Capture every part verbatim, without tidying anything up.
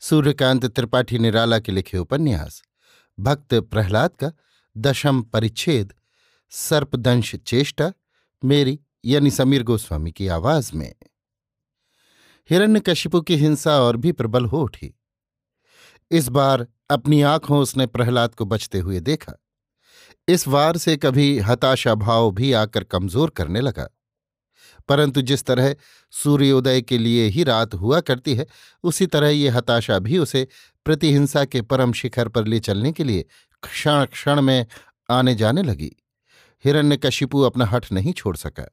सूर्यकांत त्रिपाठी निराला के लिखे उपन्यास भक्त प्रहलाद का दशम परिच्छेद सर्पदंश चेष्टा, मेरी यानी समीर गोस्वामी की आवाज में। हिरण्यकशिपु की हिंसा और भी प्रबल हो उठी। इस बार अपनी आंखों उसने प्रहलाद को बचते हुए देखा। इस वार से कभी हताशा भाव भी आकर कमजोर करने लगा, परंतु जिस तरह सूर्योदय के लिए ही रात हुआ करती है, उसी तरह ये हताशा भी उसे प्रतिहिंसा के परम शिखर पर ले चलने के लिए क्षण क्षण में आने जाने लगी। हिरण्यकशिपु अपना हठ नहीं छोड़ सका।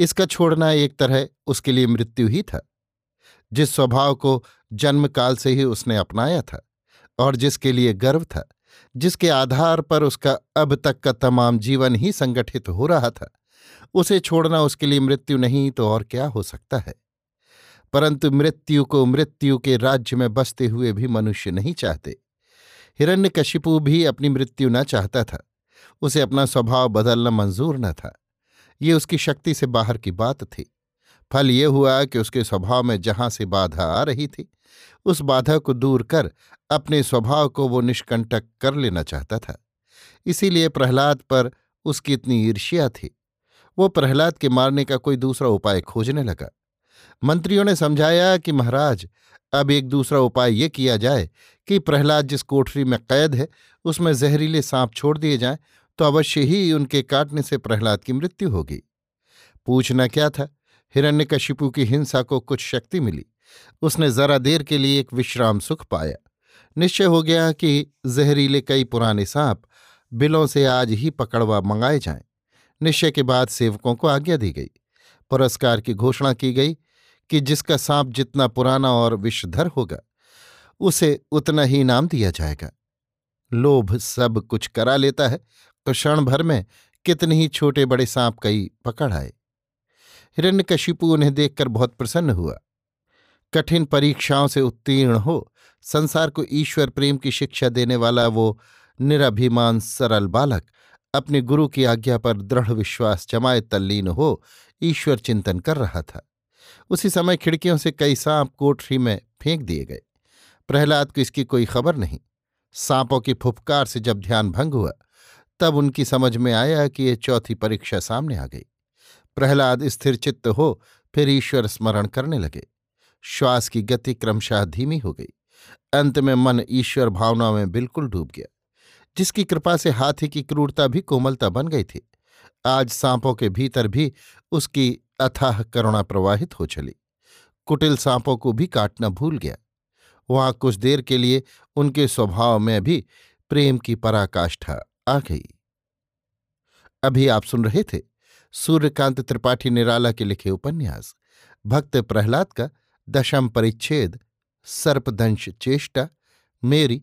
इसका छोड़ना एक तरह उसके लिए मृत्यु ही था, जिस स्वभाव को जन्मकाल से ही उसने अपनाया था और जिसके लिए गर्व था, जिसके आधार पर उसका अब तक का तमाम जीवन ही संगठित हो रहा था, उसे छोड़ना उसके लिए मृत्यु नहीं तो और क्या हो सकता है। परंतु मृत्यु को मृत्यु के राज्य में बसते हुए भी मनुष्य नहीं चाहते। हिरण्यकशिपु भी अपनी मृत्यु न चाहता था। उसे अपना स्वभाव बदलना मंजूर न था। ये उसकी शक्ति से बाहर की बात थी। फल ये हुआ कि उसके स्वभाव में जहां से बाधा आ रही थी, उस बाधा को दूर कर अपने स्वभाव को वो निष्कंटक कर लेना चाहता था। इसीलिए प्रहलाद पर उसकी इतनी ईर्ष्या थी। वो प्रहलाद के मारने का कोई दूसरा उपाय खोजने लगा। मंत्रियों ने समझाया कि महाराज, अब एक दूसरा उपाय ये किया जाए कि प्रहलाद जिस कोठरी में कैद है, उसमें जहरीले सांप छोड़ दिए जाएं तो अवश्य ही उनके काटने से प्रहलाद की मृत्यु होगी। पूछना क्या था, हिरण्यकशिपु की हिंसा को कुछ शक्ति मिली। उसने जरा देर के लिए एक विश्राम सुख पाया। निश्चय हो गया कि जहरीले कई पुराने सांप बिलों से आज ही पकड़वा मंगाए जाएं। निश्चय के बाद सेवकों को आज्ञा दी गई। पुरस्कार की घोषणा की गई कि जिसका सांप जितना पुराना और विषधर होगा, उसे उतना ही इनाम दिया जाएगा। लोभ सब कुछ करा लेता है। क्षण भर में कितने ही छोटे बड़े सांप कई पकड़ आए। हिरण्यकशिपु उन्हें देखकर बहुत प्रसन्न हुआ। कठिन परीक्षाओं से उत्तीर्ण हो संसार को ईश्वर प्रेम की शिक्षा देने वाला वो निराभिमान सरल बालक अपने गुरु की आज्ञा पर दृढ़ विश्वास जमाए तल्लीन हो ईश्वर चिंतन कर रहा था। उसी समय खिड़कियों से कई सांप कोठरी में फेंक दिए गए। प्रहलाद को इसकी कोई खबर नहीं। सांपों की फुफकार से जब ध्यान भंग हुआ, तब उनकी समझ में आया कि ये चौथी परीक्षा सामने आ गई। प्रहलाद स्थिरचित्त हो फिर ईश्वर स्मरण करने लगे। श्वास की गति क्रमशः धीमी हो गई। अंत में मन ईश्वर भावना में बिल्कुल डूब गया, जिसकी कृपा से हाथी की क्रूरता भी कोमलता बन गई थी। आज सांपों के भीतर भी उसकी अथाह करुणा प्रवाहित हो चली। कुटिल सांपों को भी काटना भूल गया। वहां कुछ देर के लिए उनके स्वभाव में भी प्रेम की पराकाष्ठा आ गई। अभी आप सुन रहे थे सूर्यकांत त्रिपाठी निराला के लिखे उपन्यास भक्त प्रहलाद का दशम परिच्छेद सर्पदंश चेष्टा, मेरी